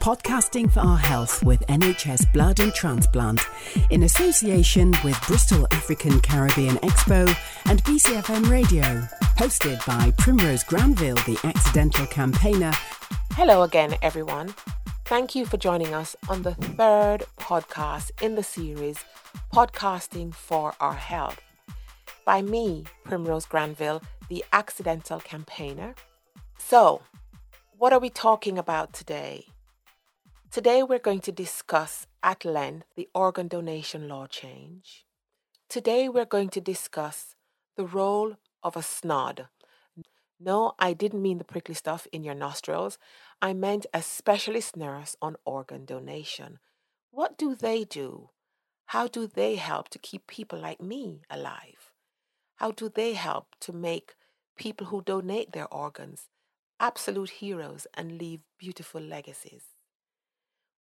Podcasting for Our Health with NHS Blood and Transplant in association with Bristol African Caribbean Expo and BCFM Radio. Hosted by Primrose Granville, the accidental campaigner. Hello again, everyone. Thank you for joining us on the third podcast in the series, Podcasting for Our Health. By me, Primrose Granville, the accidental campaigner. So, what are we talking about today? Today we're going to discuss at length the organ donation law change. Today we're going to discuss the role of a snod. No, I didn't mean the prickly stuff in your nostrils. I meant a specialist nurse on organ donation. What do they do? How do they help to keep people like me alive? How do they help to make people who donate their organs absolute heroes and leave beautiful legacies?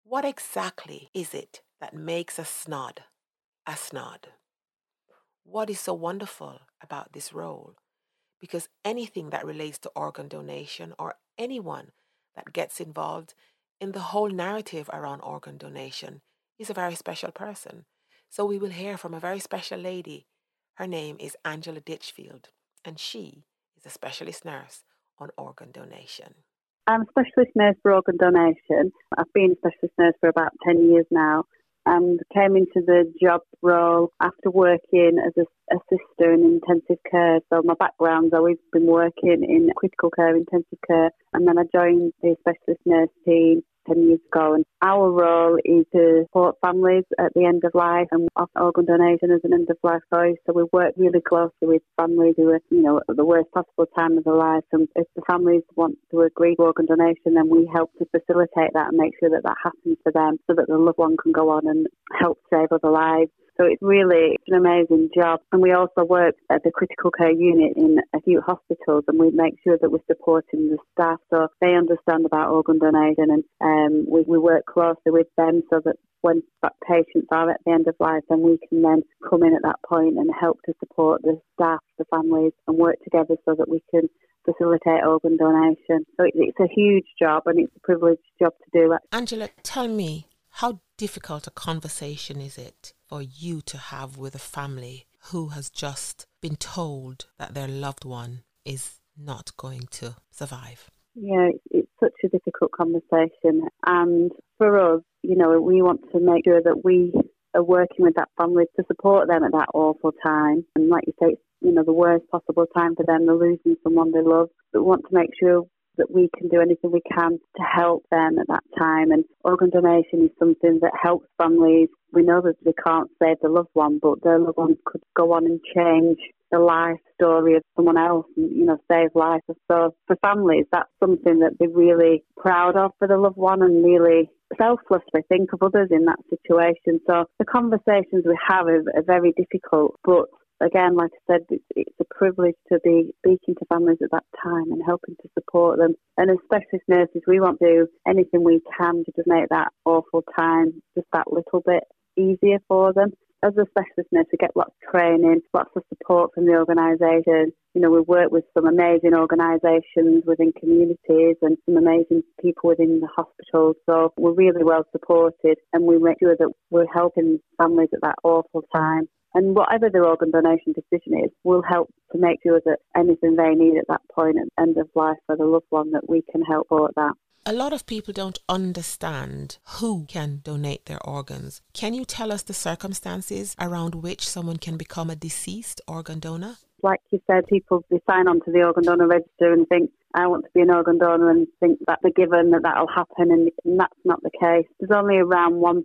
What exactly is it that makes a snod a snod? What is so wonderful about this role? Because anything that relates to organ donation or anyone that gets involved in the whole narrative around organ donation is a very special person. So we will hear from a very special lady. Her name is Angela Ditchfield, and she is a specialist nurse on organ donation. I'm a specialist nurse for organ donation. I've been a specialist nurse for about 10 years now and came into the job role after working as a sister in intensive care. So my background's always been working in critical care, intensive care, and then I joined the specialist nurse team 10 years ago, and our role is to support families at the end of life and offer organ donation as an end-of-life choice. So we work really closely with families who are, at the worst possible time of their life, and if the families want to agree to organ donation, then we help to facilitate that and make sure that that happens for them so that the loved one can go on and help save other lives. So it's really an amazing job. And we also work at the critical care unit in acute hospitals, and we make sure that we're supporting the staff so they understand about organ donation, and we work closely with them so that when patients are at the end of life, then we can then come in at that point and help to support the staff, the families, and work together so that we can facilitate organ donation. So it's a huge job, and it's a privileged job to do. Angela, tell me, how difficult a conversation is it for you to have with a family who has just been told that their loved one is not going to survive? Yeah, it's such a difficult conversation. And for us, we want to make sure that we are working with that family to support them at that awful time. And like you say, it's, the worst possible time for them. They're losing someone they love. But we want to make sure that we can do anything we can to help them at that time. And organ donation is something that helps families. We know that they can't save their loved one, but their loved one could go on and change the life story of someone else and, save life. So for families, that's something that they're really proud of for the loved one, and really selflessly think of others in that situation. So the conversations we have are very difficult, but again, like I said, it's a privilege to be speaking to families at that time and helping to support them. And as specialist nurses, we want to do anything we can to just make that awful time just that little bit easier for them. As a specialist nurse, we get lots of training, lots of support from the organisation. We work with some amazing organisations within communities and some amazing people within the hospitals. So we're really well supported, and we make sure that we're helping families at that awful time. And whatever their organ donation decision is, we'll help to make sure that anything they need at that point at the end of life for the loved one, that we can help all of that. A lot of people don't understand who can donate their organs. Can you tell us the circumstances around which someone can become a deceased organ donor? Like you said, people, they sign on to the organ donor register and think, I want to be an organ donor, and think that they're given that that'll happen, and that's not the case. There's only around 1%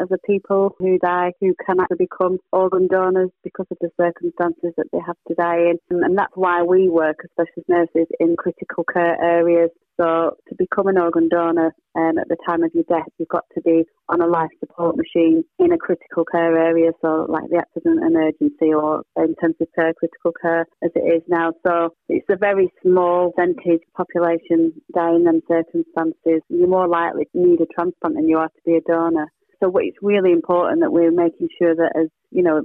of the people who die who can actually become organ donors because of the circumstances that they have to die in. And that's why we work as specialist nurses in critical care areas. So to become an organ donor at the time of your death, you've got to be on a life support machine in a critical care area, so like the accident emergency or intensive care, critical care as it is now. So it's a very small percentage population die in them circumstances. You're more likely to need a transplant than you are to be a donor. So it's really important that we're making sure that, as you know,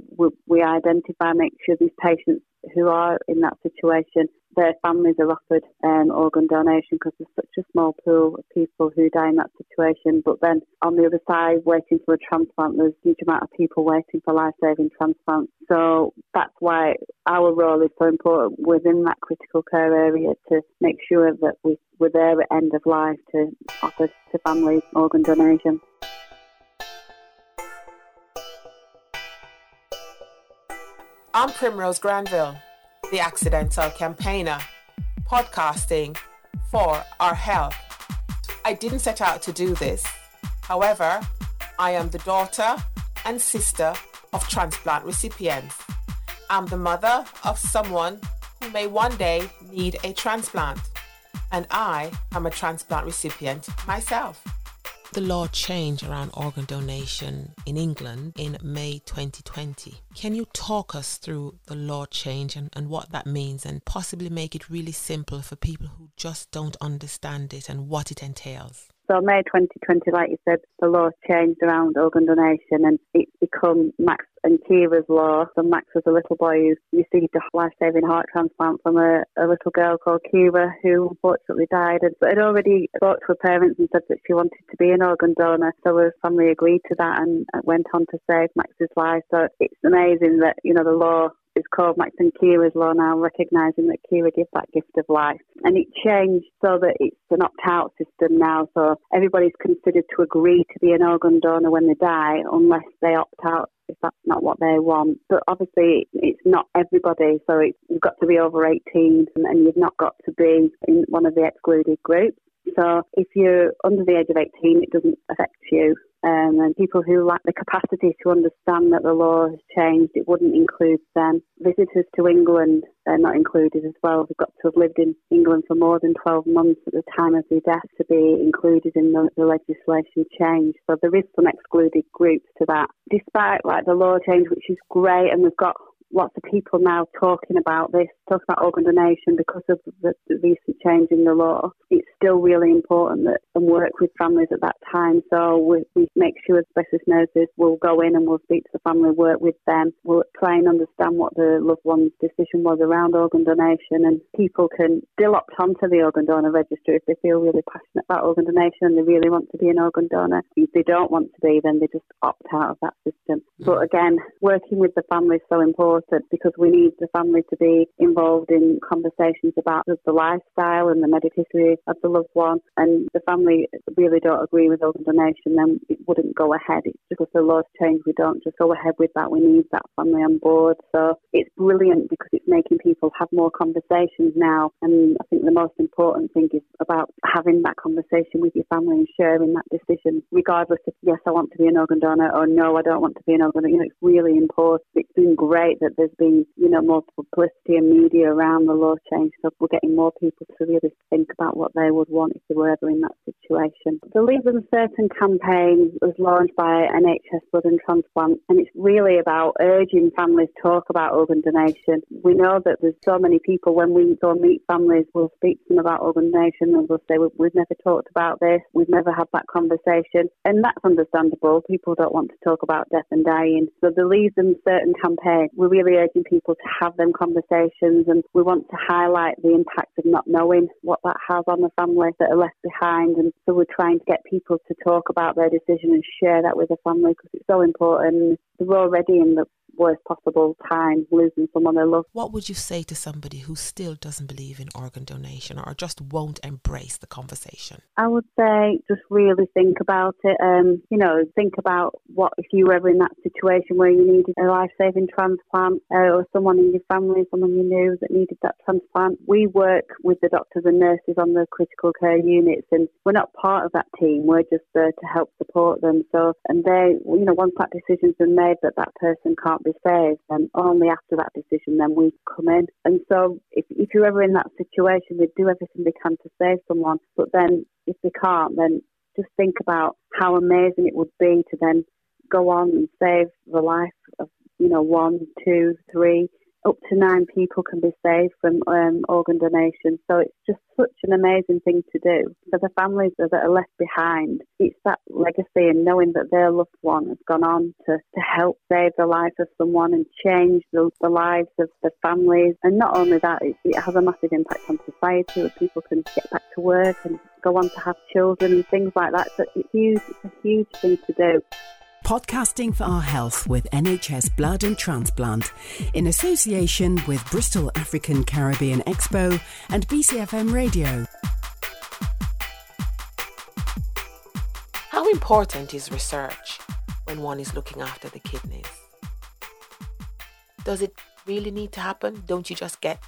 we identify, make sure these patients who are in that situation, their families are offered organ donation, because there's such a small pool of people who die in that situation. But then on the other side, waiting for a transplant, there's a huge amount of people waiting for life-saving transplants. So that's why our role is so important within that critical care area, to make sure that we're there at end of life to offer to families organ donation. I'm Primrose Granville, the accidental campaigner, podcasting for our health. I didn't set out to do this. However, I am the daughter and sister of transplant recipients. I'm the mother of someone who may one day need a transplant. And I am a transplant recipient myself. The law changed around organ donation in England in May 2020. Can you talk us through the law change and what that means, and possibly make it really simple for people who just don't understand it and what it entails? So May 2020, like you said, the law changed around organ donation, and it's become Max and Kira's law. So Max was a little boy who received a life-saving heart transplant from a little girl called Kira, who unfortunately died. And but had already spoke to her parents and said that she wanted to be an organ donor. So her family agreed to that and went on to save Max's life. So it's amazing that, you know, the law, it's called Max and Kira's law now, recognising that Kira gives that gift of life. And it changed so that it's an opt-out system now, so everybody's considered to agree to be an organ donor when they die, unless they opt out if that's not what they want. But obviously it's not everybody, so you've got to be over 18 and you've not got to be in one of the excluded groups. So if you're under the age of 18, it doesn't affect you. And people who lack the capacity to understand that the law has changed, it wouldn't include them. Visitors to England are not included as well. They've got to have lived in England for more than 12 months at the time of their death to be included in the legislation change. So there is some excluded groups to that. Despite the law change, which is great, and we've got lots of people now talking about organ donation because of the recent change in the law, it's still really important that and work with families at that time. So we make sure specialist nurses will go in and we'll speak to the family, work with them, we'll try and understand what the loved one's decision was around organ donation, and people can still opt onto the organ donor registry if they feel really passionate about organ donation and they really want to be an organ donor. If they don't want to be, then they just opt out of that system. But again, working with the family is so important, because we need the family to be involved in conversations about the lifestyle and the medical history of the loved one. And the family really don't agree with organ donation, then it wouldn't go ahead. It's just because the laws change, we don't just go ahead with that. We need that family on board. So it's brilliant because it's making people have more conversations now. And I think the most important thing is about having that conversation with your family and sharing that decision, regardless if yes, I want to be an organ donor, or no, I don't want to be an organ donor. You know, it's really important. It's been great that there's been, you know, more publicity and media around the law change, so we're getting more people to really think about what they would want if they were ever in that situation. The Leave Them Certain campaign was launched by NHS Blood and Transplant, and it's really about urging families to talk about organ donation. We know that there's so many people, when we go and meet families, we'll speak to them about organ donation and we'll say, we've never talked about this, we've never had that conversation, and that's understandable. People don't want to talk about death and dying. So the Leave Them Certain campaign, we're really urging people to have them conversations, and we want to highlight the impact of not knowing what that has on the families that are left behind. And so we're trying to get people to talk about their decision and share that with the family, because it's so important. They're already in the worst possible time, losing someone they love. What would you say to somebody who still doesn't believe in organ donation or just won't embrace the conversation? I would say just really think about it. You know, think about what if you were ever in that situation where you needed a life-saving transplant, or someone in your family, someone you knew that needed that transplant. We work with the doctors and nurses on the critical care units, and we're not part of that team. We're just there to help support them. So, and they, you know, once that decision's been made that that person can't be saved, and only after that decision then we come in. And so if you're ever in that situation, they do everything they can to save someone, but then if they can't, then just think about how amazing it would be to then go on and save the life of, you know, 1, 2, 3 up to 9 people can be saved from organ donation. So it's just such an amazing thing to do. For the families that are left behind, it's that legacy and knowing that their loved one has gone on to help save the life of someone and change the lives of the families. And not only that, it has a massive impact on society, where people can get back to work and go on to have children and things like that. So it's a huge thing to do. Podcasting for Our Health with NHS Blood and Transplant in association with Bristol African Caribbean Expo and BCFM Radio. How important is research when one is looking after the kidneys? Does it really need to happen? Don't you just get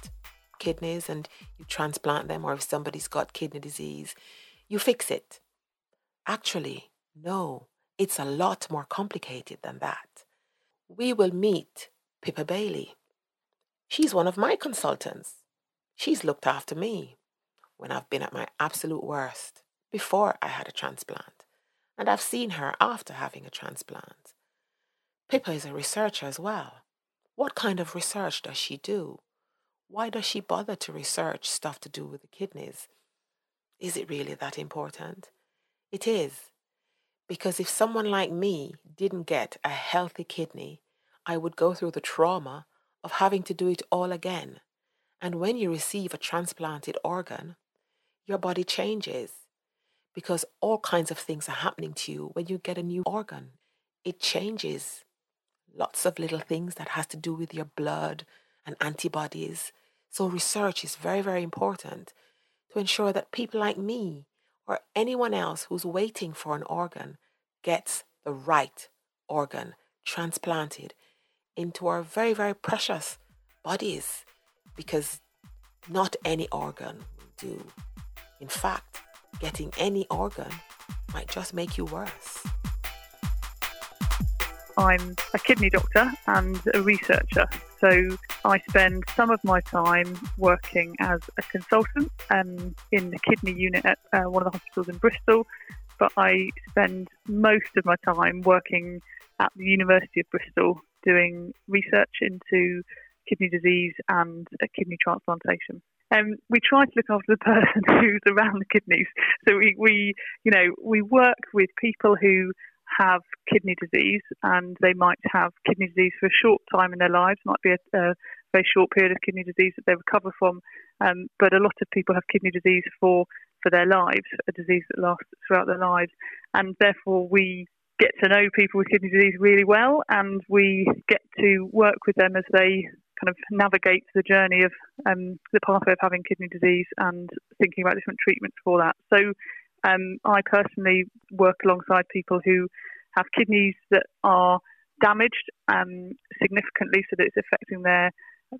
kidneys and you transplant them, or if somebody's got kidney disease, you fix it? Actually, no. It's a lot more complicated than that. We will meet Pippa Bailey. She's one of my consultants. She's looked after me when I've been at my absolute worst, before I had a transplant. And I've seen her after having a transplant. Pippa is a researcher as well. What kind of research does she do? Why does she bother to research stuff to do with the kidneys? Is it really that important? It is. Because if someone like me didn't get a healthy kidney, I would go through the trauma of having to do it all again. And when you receive a transplanted organ, your body changes because all kinds of things are happening to you when you get a new organ. It changes. Lots of little things that has to do with your blood and antibodies. So research is very, very important to ensure that people like me or anyone else who's waiting for an organ gets the right organ transplanted into our very, very precious bodies, because not any organ will do. In fact, getting any organ might just make you worse. I'm a kidney doctor and a researcher, so I spend some of my time working as a consultant in the kidney unit at one of the hospitals in Bristol, but I spend most of my time working at the University of Bristol doing research into kidney disease and kidney transplantation. We try to look after the person who's around the kidneys, so we work with people who have kidney disease, and they might have kidney disease for a short time in their lives, might be a very short period of kidney disease that they recover from, but a lot of people have kidney disease for their lives, a disease that lasts throughout their lives, and therefore we get to know people with kidney disease really well, and we get to work with them as they kind of navigate the journey of the pathway of having kidney disease and thinking about different treatments for that. So I personally work alongside people who have kidneys that are damaged significantly, so that it's affecting their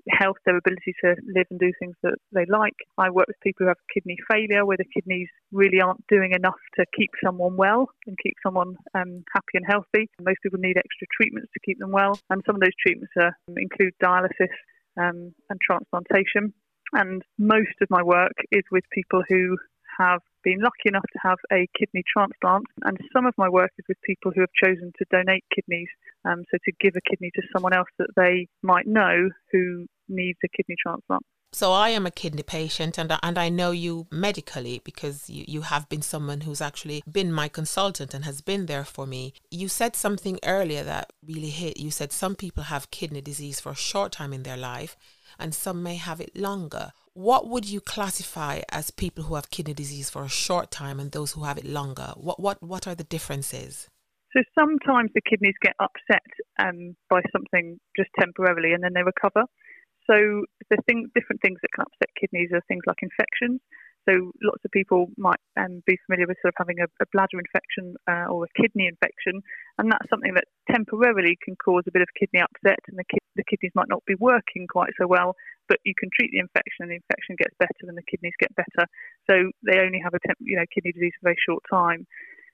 health, their ability to live and do things that they like. I work with people who have kidney failure, where the kidneys really aren't doing enough to keep someone well and keep someone happy and healthy. Most people need extra treatments to keep them well, and some of those treatments include dialysis and transplantation. And most of my work is with people who have been lucky enough to have a kidney transplant, and some of my work is with people who have chosen to donate kidneys, so to give a kidney to someone else that they might know who needs a kidney transplant. So I am a kidney patient, and I know you medically, because you have been someone who's actually been my consultant and has been there for me. You said something earlier that really hit. You said some people have kidney disease for a short time in their life and some may have it longer. What would you classify as people who have kidney disease for a short time and those who have it longer? What are the differences? So sometimes the kidneys get upset by something just temporarily and then they recover. So different things that can upset kidneys are things like infections. So lots of people might be familiar with sort of having a bladder infection or a kidney infection, and that's something that temporarily can cause a bit of kidney upset, and the kidneys might not be working quite so well, but you can treat the infection, and the infection gets better and the kidneys get better. So they only have kidney disease for a very short time.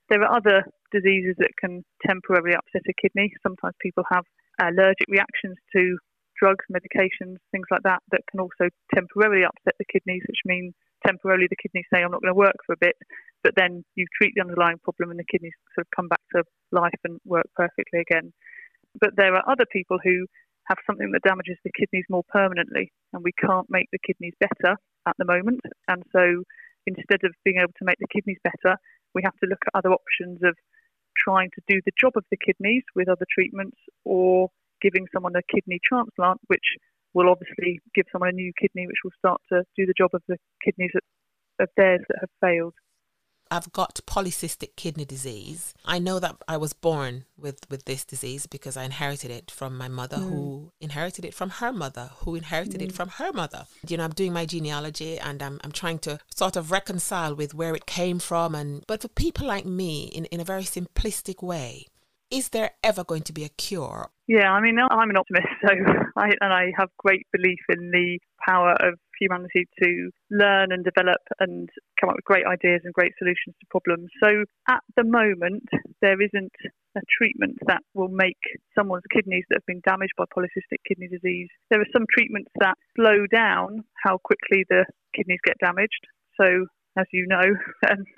There are other diseases that can temporarily upset a kidney. Sometimes people have allergic reactions to drugs, medications, things like that, that can also temporarily upset the kidneys, which means temporarily the kidneys say, I'm not going to work for a bit, but then you treat the underlying problem and the kidneys sort of come back to life and work perfectly again. But there are other people who have something that damages the kidneys more permanently, and we can't make the kidneys better at the moment. And so instead of being able to make the kidneys better, we have to look at other options of trying to do the job of the kidneys with other treatments, or giving someone a kidney transplant, which will obviously give someone a new kidney, which will start to do the job of the kidneys of theirs that have failed. I've got polycystic kidney disease. I know that I was born with this disease because I inherited it from my mother, who inherited it from her mother, who inherited it from her mother. You know, I'm doing my genealogy and I'm trying to sort of reconcile with where it came from. But for people like me, in a very simplistic way, is there ever going to be a cure? Yeah, I mean, I'm an optimist, so I have great belief in the power of humanity to learn and develop and come up with great ideas and great solutions to problems. So at the moment, there isn't a treatment that will make someone's kidneys that have been damaged by polycystic kidney disease. There are some treatments that slow down how quickly the kidneys get damaged. So as you know,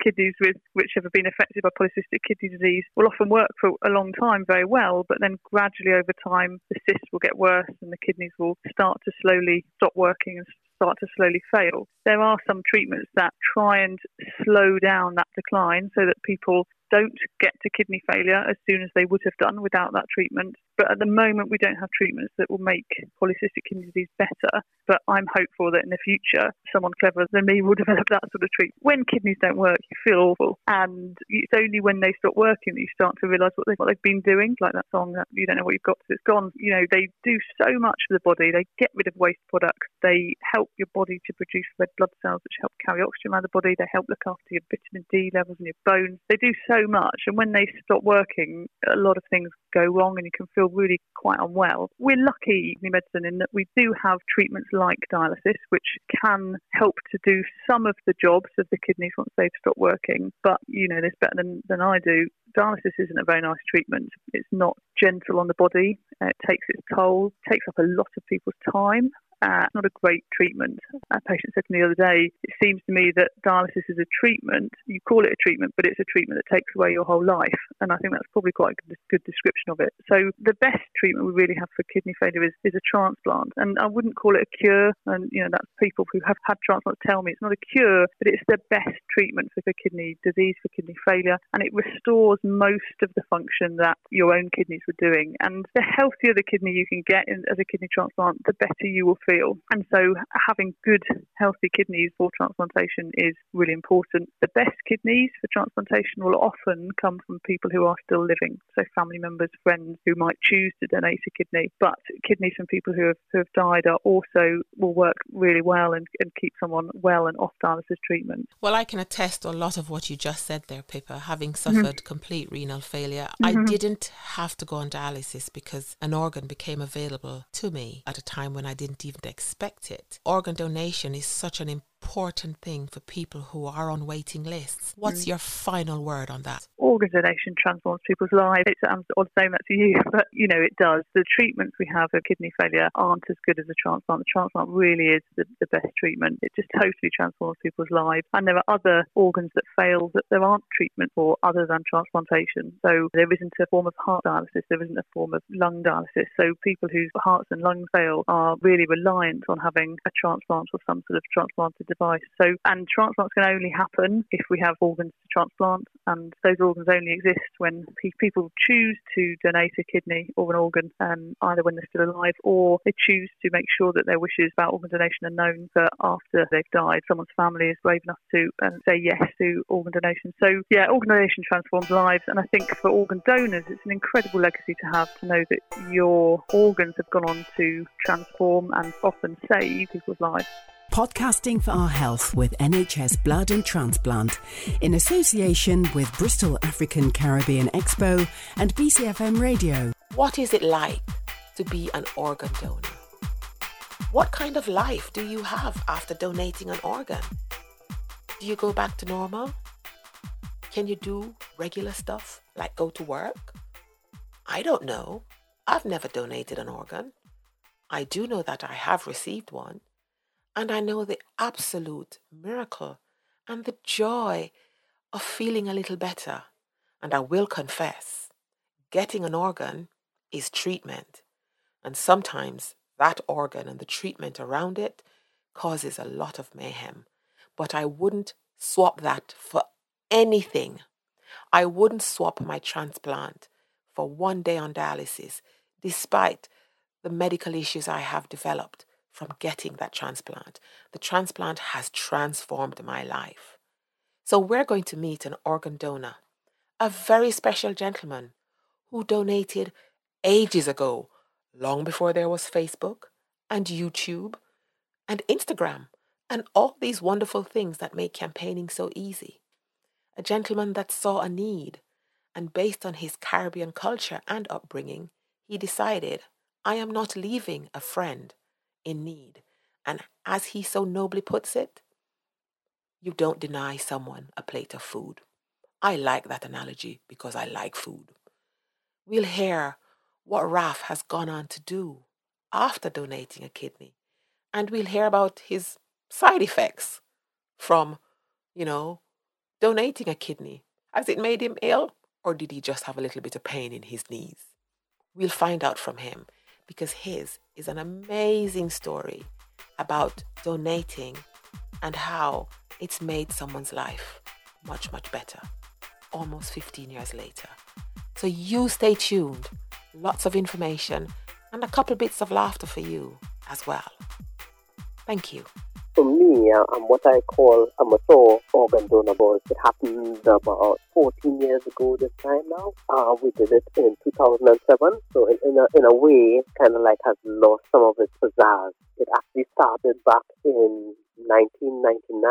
kidneys which have been affected by polycystic kidney disease will often work for a long time very well, but then gradually over time, the cysts will get worse and the kidneys will start to slowly stop working and start to slowly fail. There are some treatments that try and slow down that decline so that people don't get to kidney failure as soon as they would have done without that treatment. But at the moment, we don't have treatments that will make polycystic kidney disease better. But I'm hopeful that in the future, someone cleverer than me will develop that sort of treatment. When kidneys don't work, you feel awful. And it's only when they stop working that you start to realise what they've been doing. Like that song, that you don't know what you've got till it's gone. You know, they do so much for the body. They get rid of waste products. They help your body to produce red blood cells, which help carry oxygen around the body. They help look after your vitamin D levels and your bones. They do so much, and when they stop working, a lot of things go wrong and you can feel really quite unwell. We're lucky in medicine in that we do have treatments like dialysis, which can help to do some of the jobs of the kidneys once they've stopped working. But you know this better than I do. Dialysis isn't a very nice treatment. It's not gentle on the body. It takes its toll. It takes up a lot of people's time. Not a great treatment. A patient said to me the other day, it seems to me that dialysis is a treatment. You call it a treatment, but it's a treatment that takes away your whole life. And I think that's probably quite a good description of it. So the best treatment we really have for kidney failure is a transplant. And I wouldn't call it a cure. And, you know, that's people who have had transplants tell me it's not a cure, but it's the best treatment for the kidney disease, for kidney failure. And it restores most of the function that your own kidneys were doing. And the healthier the kidney you can get as a kidney transplant, the better you will feel. And so having good, healthy kidneys for transplantation is really important. The best kidneys for transplantation will often come from people who are still living, so family members, friends who might choose to donate a kidney. But kidneys from people who have died are also will work really well and keep someone well and off dialysis treatment. Well, I can attest to a lot of what you just said there, Pippa. Having suffered complete renal failure, I didn't have to go on dialysis because an organ became available to me at a time when I didn't even expect it. Organ donation is such an important thing for people who are on waiting lists. What's your final word on that? Organ donation transforms people's lives. I'm saying that to you, but you know it does. The treatments we have for kidney failure aren't as good as a transplant. The transplant really is the best treatment. It just totally transforms people's lives. And there are other organs that fail that there aren't treatment for other than transplantation. So there isn't a form of heart dialysis. There isn't a form of lung dialysis. So people whose hearts and lungs fail are really reliant on having a transplant or some sort of transplanted device. So, and transplants can only happen if we have organs to transplant, and those organs only exist when people choose to donate a kidney or an organ, either when they're still alive or they choose to make sure that their wishes about organ donation are known for after they've died. Someone's family is brave enough to say yes to organ donation. So yeah, organ donation transforms lives, and I think for organ donors it's an incredible legacy to have, to know that your organs have gone on to transform and often save people's lives. Podcasting for Our Health with NHS Blood and Transplant in association with Bristol African Caribbean Expo and BCFM Radio. What is it like to be an organ donor? What kind of life do you have after donating an organ? Do you go back to normal? Can you do regular stuff like go to work? I don't know. I've never donated an organ. I do know that I have received one. And I know the absolute miracle and the joy of feeling a little better. And I will confess, getting an organ is treatment. And sometimes that organ and the treatment around it causes a lot of mayhem. But I wouldn't swap that for anything. I wouldn't swap my transplant for one day on dialysis, despite the medical issues I have developed from getting that transplant. The transplant has transformed my life. So we're going to meet an organ donor, a very special gentleman who donated ages ago, long before there was Facebook and YouTube and Instagram and all these wonderful things that make campaigning so easy. A gentleman that saw a need, and based on his Caribbean culture and upbringing, he decided, I am not leaving a friend in need. And as he so nobly puts it, you don't deny someone a plate of food. I like that analogy because I like food. We'll hear what Raff has gone on to do after donating a kidney. And we'll hear about his side effects from, donating a kidney. Has it made him ill? Or did he just have a little bit of pain in his knees? We'll find out from him, because his is an amazing story about donating and how it's made someone's life much, much better, almost 15 years later. So you stay tuned. Lots of information and a couple bits of laughter for you as well. Thank you. For me, I'm what I call a mature organ donor board. It happened about 14 years ago this time now. We did it in 2007. So in a way, kind of like has lost some of its pizzazz. It actually started back in 1999.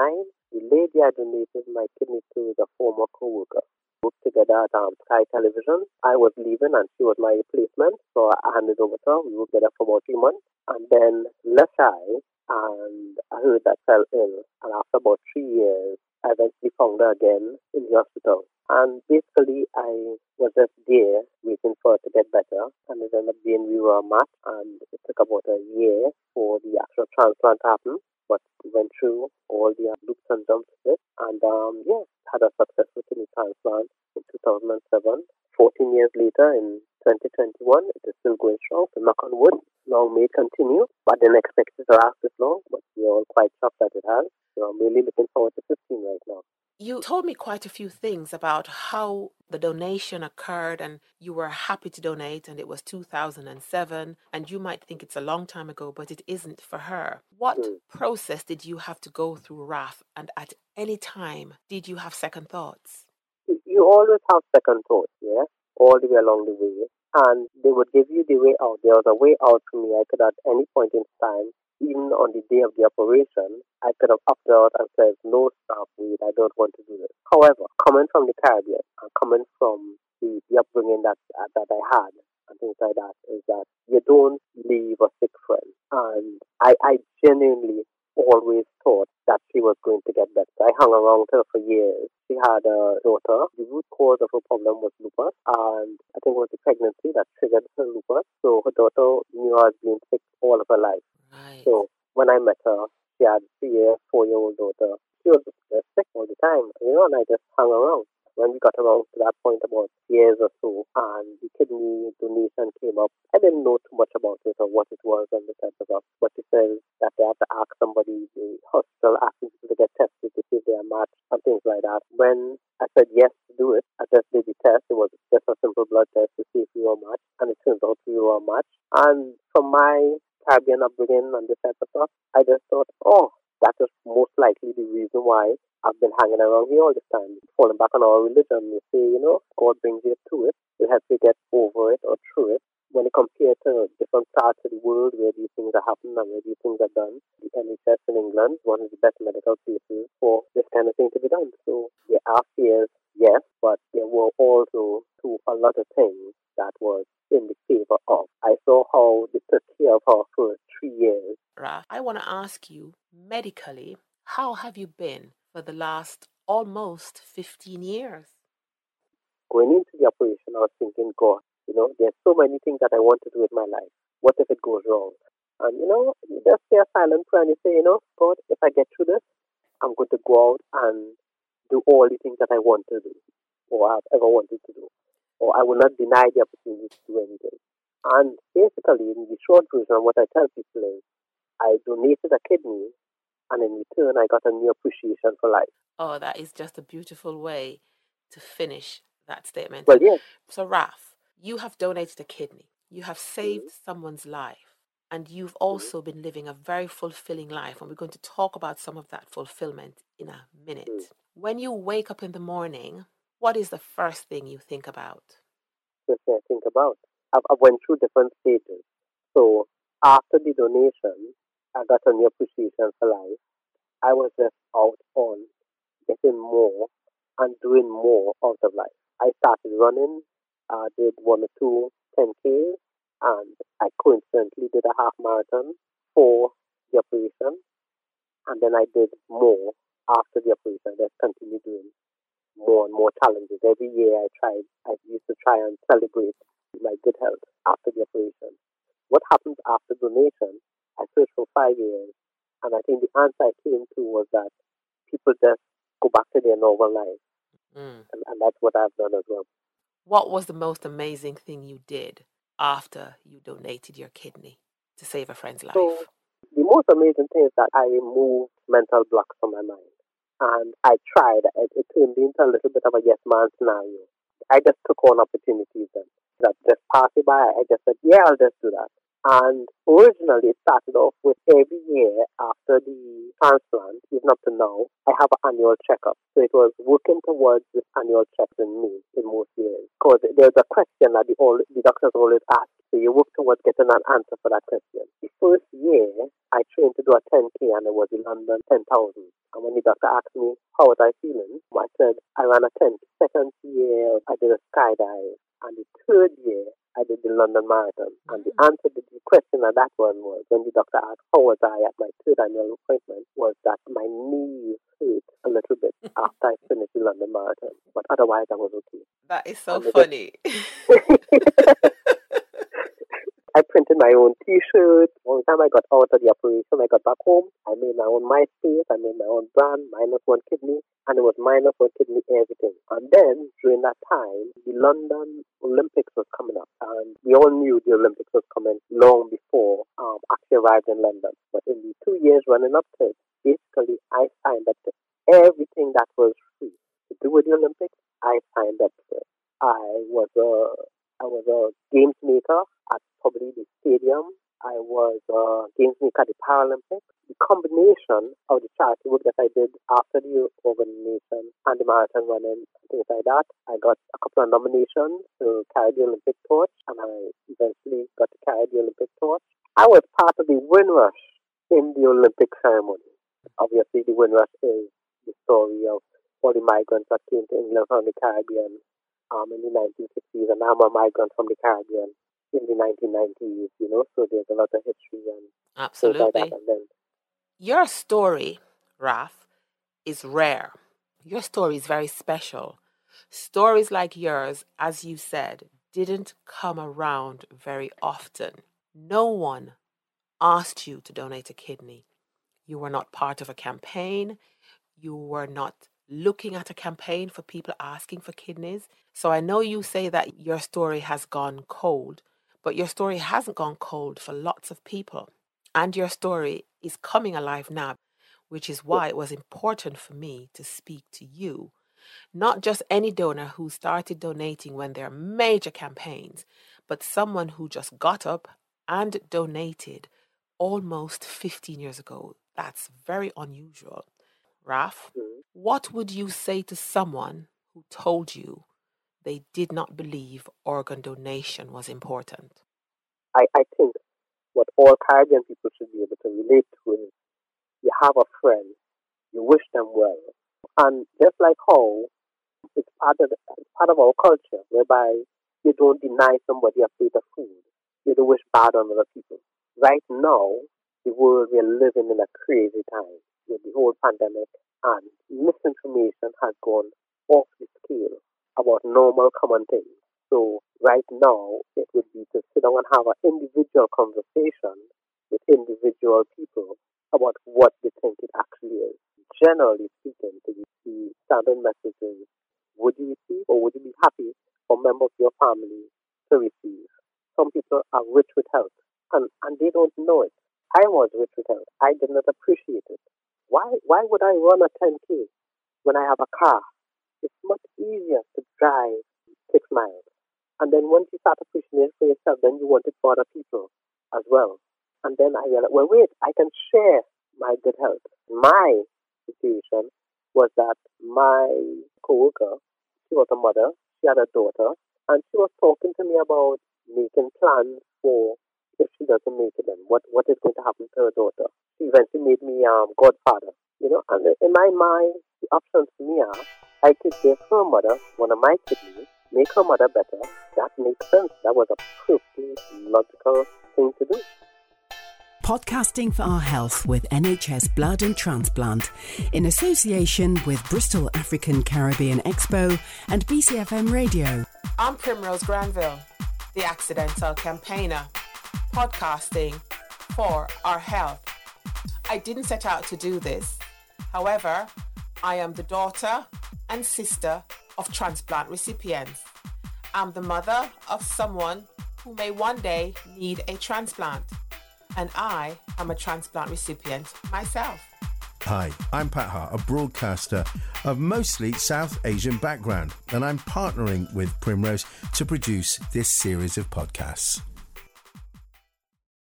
The lady I donated my kidney to is a former co-worker. Worked together at Sky Television. I was leaving and she was my replacement, so I handed over to her. We were together for about 3 months, and then left shy, and I heard that fell ill. And after about 3 years, I eventually found her again in the hospital. And basically, I was just there waiting for her to get better, and it ended up being we were matched, and it took about a year for the actual transplant to happen. But we went through all the loops and jumps of it, and had a successful kidney transplant in 2007. 14 years later, in 2021, it is still going strong. So knock on wood, long may continue. But I didn't expect it to last this long, but we're all quite shocked that it has. So I'm really looking forward to 15 right now. You told me quite a few things about how the donation occurred, and you were happy to donate, and it was 2007, and you might think it's a long time ago, but it isn't for her. What process did you have to go through, Raff, and at any time did you have second thoughts? You always have second thoughts, yeah, all the way along the way, and they would give you the way out. There was a way out for me. I could at any point in time, even on the day of the operation, I could have upped out and said, no, stop, I don't want to do this. However, coming from the Caribbean and coming from the upbringing that I had and things like that, is that you don't leave a sick friend. And I genuinely always thought that she was going to get better. I hung around her for years. She had a daughter. The root cause of her problem was lupus, and I think it was the pregnancy that triggered her lupus. So her daughter knew her as being sick all of her life. Right. So when I met her, she had a 4-year-old daughter. She was sick all the time, and I just hung around. When we got around to that point about years or so, and the kidney donation came up, I didn't know too much about it or what it was and the type of stuff. But she says that they have to ask somebody, the hospital asking people to get tested to see if they are matched and things like that. When I said yes to do it, I just did the test. It was just a simple blood test to see if we were matched, and it turns out we were matched. And from my Caribbean upbringing and this type of stuff, I just thought, that was most likely the reason why I've been hanging around here all this time. Falling back on our religion, you say, God brings you to it. It helps you get over it or through it. When you compare to different parts of the world where these things are happening and where these things are done, the NHS in England is one of the best medical places for this kind of thing to be done. So there are fears, yes, but there were also a lot of things that was in the favor of. I saw how they took care of her for 3 years. Raff, I want to ask you, medically, how have you been for the last almost 15 years? Going into the operation, I was thinking, God, there's so many things that I want to do with my life. What if it goes wrong? And, you just say a silent prayer and you say, God, if I get through this, I'm going to go out and do all the things that I want to do or I've ever wanted to do. Or I will not deny the opportunity to do anything. And basically, in the short version, what I tell people is, I donated a kidney, and in return, I got a new appreciation for life. Oh, that is just a beautiful way to finish that statement. Well, yes. So, Raff, you have donated a kidney. You have saved someone's life. And you've also been living a very fulfilling life. And we're going to talk about some of that fulfillment in a minute. When you wake up in the morning, what is the first thing you think about? First thing I think about? I went through different stages. So after the donation, I got a new appreciation for life. I was just out on getting more and doing more out of life. I started running. I did 1 or 2 10Ks, and I coincidentally did a half marathon for the operation. And then I did more after the operation. I just continued doing more and more challenges. Every year I used to try and celebrate my good health after the operation. What happens after donation? I searched for 5 years, and I think the answer I came to was that people just go back to their normal life. And that's what I've done as well. What was the most amazing thing you did after you donated your kidney to save a friend's life? So, the most amazing thing is that I removed mental blocks from my mind. And I tried. It turned into a little bit of a yes man scenario. I just took on opportunities that just passed me by. I just said, yeah, I'll just do that. And originally, it started off with every year after the transplant, even up to now, I have an annual checkup. So it was working towards this annual check in me in most years. Because there's a question that the doctors always ask. So you work towards getting an answer for that question. The first year, I trained to do a 10K, and it was in London, 10,000. And when the doctor asked me, how was I feeling? I said, I ran a 10K. Second year, I did a skydive. And the third year, I did the London Marathon. And the answer to the question at that one was, when the doctor asked how was I at my third annual appointment, was that my knees hurt a little bit after I finished the London Marathon. But otherwise, I was okay. That is so funny. I printed my own T-shirt. One time I got out of the operation, I got back home. I made my own MySpace. I made my own brand, -1 Kidney. And it was -1 Kidney everything. And then, during that time, the London Olympics was coming up. And we all knew the Olympics was coming long before I actually arrived in London. But in the 2 years running up to it, basically, I signed up to everything that was free to do with the Olympics. I signed up to it. I was a games maker at probably the stadium. I was a games maker at the Paralympics. The combination of the charity work that I did after the organization and the marathon running, things like that, I got a couple of nominations to carry the Olympic torch, and I eventually got to carry the Olympic torch. I was part of the Windrush in the Olympic ceremony. Obviously, the Windrush is the story of all the migrants that came to England from the Caribbean in the 1960s, and I'm a migrant from the Caribbean in the 1990s, you know, so there's a lot of history and absolutely things like that. And then your story, Raff, is rare. Your story is very special. Stories like yours, as you said, didn't come around very often. No one asked you to donate a kidney. You were not part of a campaign. You were not looking at a campaign for people asking for kidneys. So I know you say that your story has gone cold, but your story hasn't gone cold for lots of people. And your story is coming alive now, which is why it was important for me to speak to you. Not just any donor who started donating when there are major campaigns, but someone who just got up and donated almost 15 years ago. That's very unusual. Raff, what would you say to someone who told you they did not believe organ donation was important? I think what all Caribbean people should be able to relate to is you have a friend, you wish them well. And just like how it's part of our culture, whereby you don't deny somebody a plate of food, you don't wish bad on other people. Right now, the world we're living in a crazy time. With the whole pandemic, and misinformation has gone off the scale about normal common things. So right now, it would be to sit down and have an individual conversation with individual people about what they think it actually is. Generally speaking, to the standard message is, would you receive or would you be happy for members of your family to receive? some people are rich with health, and they don't know it. I was rich with health. I did not appreciate it. Why would I run a 10K when I have a car? It's much easier to drive 6 miles. And then once you start appreciating it for yourself, then you want it for other people as well. And then I realized, well, wait, I can share my good health. My situation was that my co-worker, she was a mother, she had a daughter, and she was talking to me about making plans for if she doesn't make it, then what is going to happen to her daughter. She eventually made me godfather, you know. And in my mind, the options for me are, I could give her mother one of my kidneys, make her mother better. That makes sense. That was a perfectly logical thing to do. Podcasting for Our Health with NHS Blood and Transplant in association with Bristol African Caribbean Expo and BCFM Radio. I'm Primrose Granville, the accidental campaigner, podcasting for our health. I didn't set out to do this. However, I am the daughter and sister of transplant recipients. I'm the mother of someone who may one day need a transplant. And I am a transplant recipient myself. Hi, I'm Pat Hart, a broadcaster of mostly South Asian background, and I'm partnering with Primrose to produce this series of podcasts.